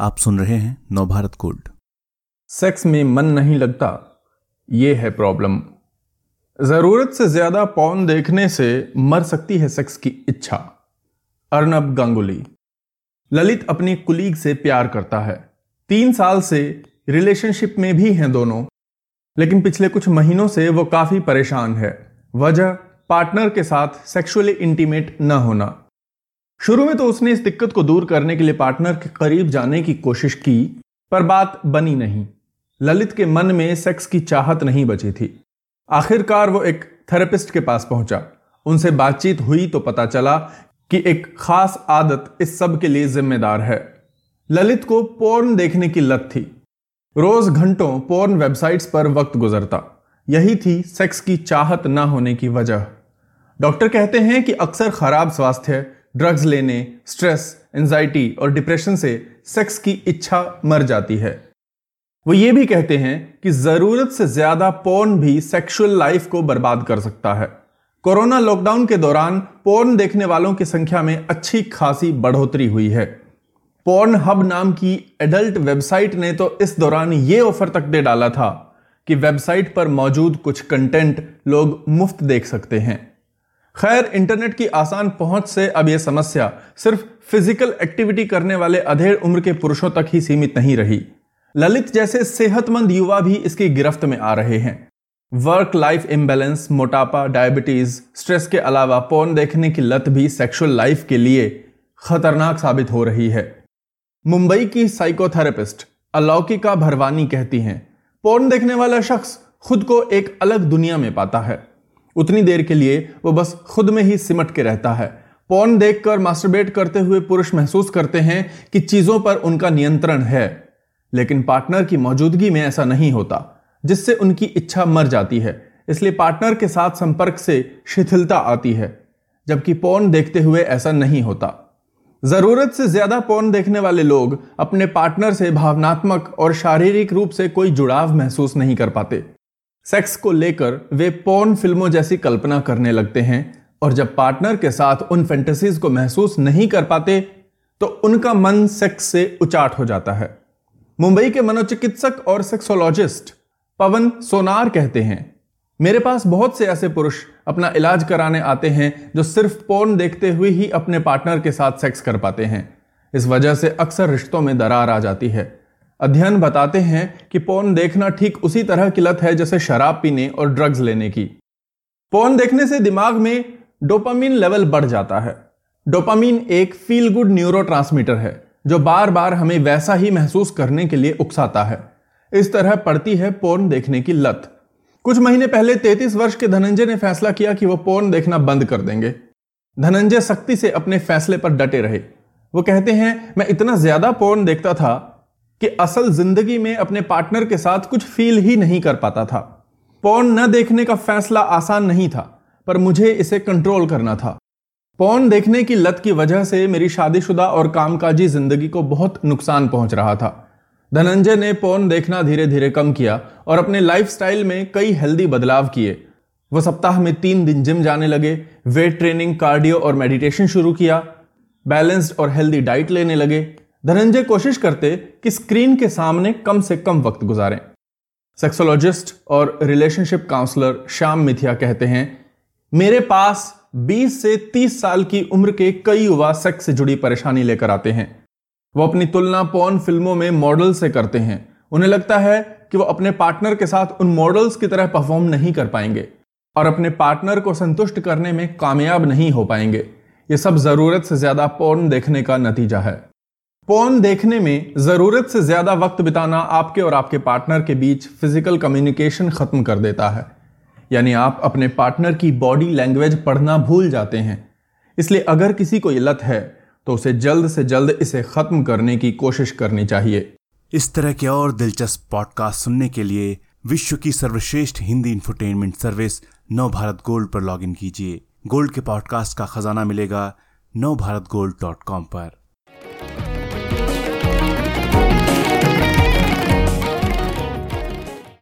आप सुन रहे हैं नवभारत गोल्ड। सेक्स में मन नहीं लगता, ये है प्रॉब्लम। जरूरत से ज्यादा पॉर्न देखने से मर सकती है सेक्स की इच्छा। अर्नब गांगुली। ललित अपने कुलीग से प्यार करता है। 3 साल से रिलेशनशिप में भी हैं दोनों, लेकिन पिछले कुछ महीनों से वो काफी परेशान है। वजह, पार्टनर के साथ सेक्सुअली इंटीमेट न होना। शुरू में तो उसने इस दिक्कत को दूर करने के लिए पार्टनर के करीब जाने की कोशिश की, पर बात बनी नहीं। ललित के मन में सेक्स की चाहत नहीं बची थी। आखिरकार वो एक थेरेपिस्ट के पास पहुंचा। उनसे बातचीत हुई तो पता चला कि एक खास आदत इस सब के लिए जिम्मेदार है। ललित को पोर्न देखने की लत थी। रोज घंटों पोर्न वेबसाइट्स पर वक्त गुजरता। यही थी सेक्स की चाहत ना होने की वजह। डॉक्टर कहते हैं कि अक्सर खराब स्वास्थ्य, ड्रग्स लेने, स्ट्रेस, एंजाइटी और डिप्रेशन से सेक्स की इच्छा मर जाती है। वो ये भी कहते हैं कि जरूरत से ज्यादा पोर्न भी सेक्सुअल लाइफ को बर्बाद कर सकता है। कोरोना लॉकडाउन के दौरान पोर्न देखने वालों की संख्या में अच्छी खासी बढ़ोतरी हुई है। पोर्न हब नाम की एडल्ट वेबसाइट ने तो इस दौरान ये ऑफर तक दे डाला था कि वेबसाइट पर मौजूद कुछ कंटेंट लोग मुफ्त देख सकते हैं। खैर, इंटरनेट की आसान पहुंच से अब यह समस्या सिर्फ फिजिकल एक्टिविटी करने वाले अधेड़ उम्र के पुरुषों तक ही सीमित नहीं रही। ललित जैसे सेहतमंद युवा भी इसकी गिरफ्त में आ रहे हैं। वर्क लाइफ इम्बैलेंस, मोटापा, डायबिटीज, स्ट्रेस के अलावा पोर्न देखने की लत भी सेक्सुअल लाइफ के लिए खतरनाक साबित हो रही है। मुंबई की साइकोथेरेपिस्ट अलौकिका भरवानी कहती हैं, पोर्न देखने वाला शख्स खुद को एक अलग दुनिया में पाता है। उतनी देर के लिए वो बस खुद में ही सिमट के रहता है। पोर्न देखकर मास्टरबेट करते हुए पुरुष महसूस करते हैं कि चीजों पर उनका नियंत्रण है, लेकिन पार्टनर की मौजूदगी में ऐसा नहीं होता, जिससे उनकी इच्छा मर जाती है। इसलिए पार्टनर के साथ संपर्क से शिथिलता आती है, जबकि पोर्न देखते हुए ऐसा नहीं होता। जरूरत से ज्यादा पोर्न देखने वाले लोग अपने पार्टनर से भावनात्मक और शारीरिक रूप से कोई जुड़ाव महसूस नहीं कर पाते। सेक्स को लेकर वे पोर्न फिल्मों जैसी कल्पना करने लगते हैं, और जब पार्टनर के साथ उन फैंटेसीज को महसूस नहीं कर पाते तो उनका मन सेक्स से उचाट हो जाता है। मुंबई के मनोचिकित्सक और सेक्सोलॉजिस्ट पवन सोनार कहते हैं, मेरे पास बहुत से ऐसे पुरुष अपना इलाज कराने आते हैं जो सिर्फ पोर्न देखते हुए ही अपने पार्टनर के साथ सेक्स कर पाते हैं। इस वजह से अक्सर रिश्तों में दरार आ जाती है। अध्ययन बताते हैं कि पोर्न देखना ठीक उसी तरह की लत है जैसे शराब पीने और ड्रग्स लेने की। पोर्न देखने से दिमाग में डोपामीन लेवल बढ़ जाता है। डोपामीन एक फील गुड न्यूरोट्रांसमीटर है जो बार बार हमें वैसा ही महसूस करने के लिए उकसाता है। इस तरह पड़ती है पोर्न देखने की लत। कुछ महीने पहले 33 वर्ष के धनंजय ने फैसला किया कि वो पोर्न देखना बंद कर देंगे। धनंजय सख्ती से अपने फैसले पर डटे रहे। वो कहते हैं, मैं इतना ज्यादा पोर्न देखता था कि असल जिंदगी में अपने पार्टनर के साथ कुछ फील ही नहीं कर पाता था। पोर्न न देखने का फैसला आसान नहीं था, पर मुझे इसे कंट्रोल करना था। पोर्न देखने की लत की वजह से मेरी शादीशुदा और कामकाजी जिंदगी को बहुत नुकसान पहुंच रहा था। धनंजय ने पोर्न देखना धीरे धीरे कम किया और अपने लाइफस्टाइल में कई हेल्दी बदलाव किए। वह सप्ताह में 3 दिन जिम जाने लगे, वेट ट्रेनिंग, कार्डियो और मेडिटेशन शुरू किया, बैलेंस्ड और हेल्दी डाइट लेने लगे। धनंजय कोशिश करते कि स्क्रीन के सामने कम से कम वक्त गुजारें। सेक्सोलॉजिस्ट और रिलेशनशिप काउंसलर श्याम मिथिया कहते हैं, मेरे पास 20 से 30 साल की उम्र के कई युवा सेक्स से जुड़ी परेशानी लेकर आते हैं। वो अपनी तुलना पोर्न फिल्मों में मॉडल से करते हैं। उन्हें लगता है कि वो अपने पार्टनर के साथ उन मॉडल्स की तरह परफॉर्म नहीं कर पाएंगे और अपने पार्टनर को संतुष्ट करने में कामयाब नहीं हो पाएंगे। ये सब जरूरत से ज्यादा पोर्न देखने का नतीजा है। पोर्न देखने में जरूरत से ज्यादा वक्त बिताना आपके और आपके पार्टनर के बीच फिजिकल कम्युनिकेशन खत्म कर देता है, यानी आप अपने पार्टनर की बॉडी लैंग्वेज पढ़ना भूल जाते हैं। इसलिए अगर किसी को ये लत है तो उसे जल्द से जल्द इसे खत्म करने की कोशिश करनी चाहिए। इस तरह के और दिलचस्प पॉडकास्ट सुनने के लिए विश्व की सर्वश्रेष्ठ Hindi infotainment service Navbharat gold पर लॉगिन कीजिए। गोल्ड के पॉडकास्ट का खजाना मिलेगा नवभारत गोल्ड .com पर।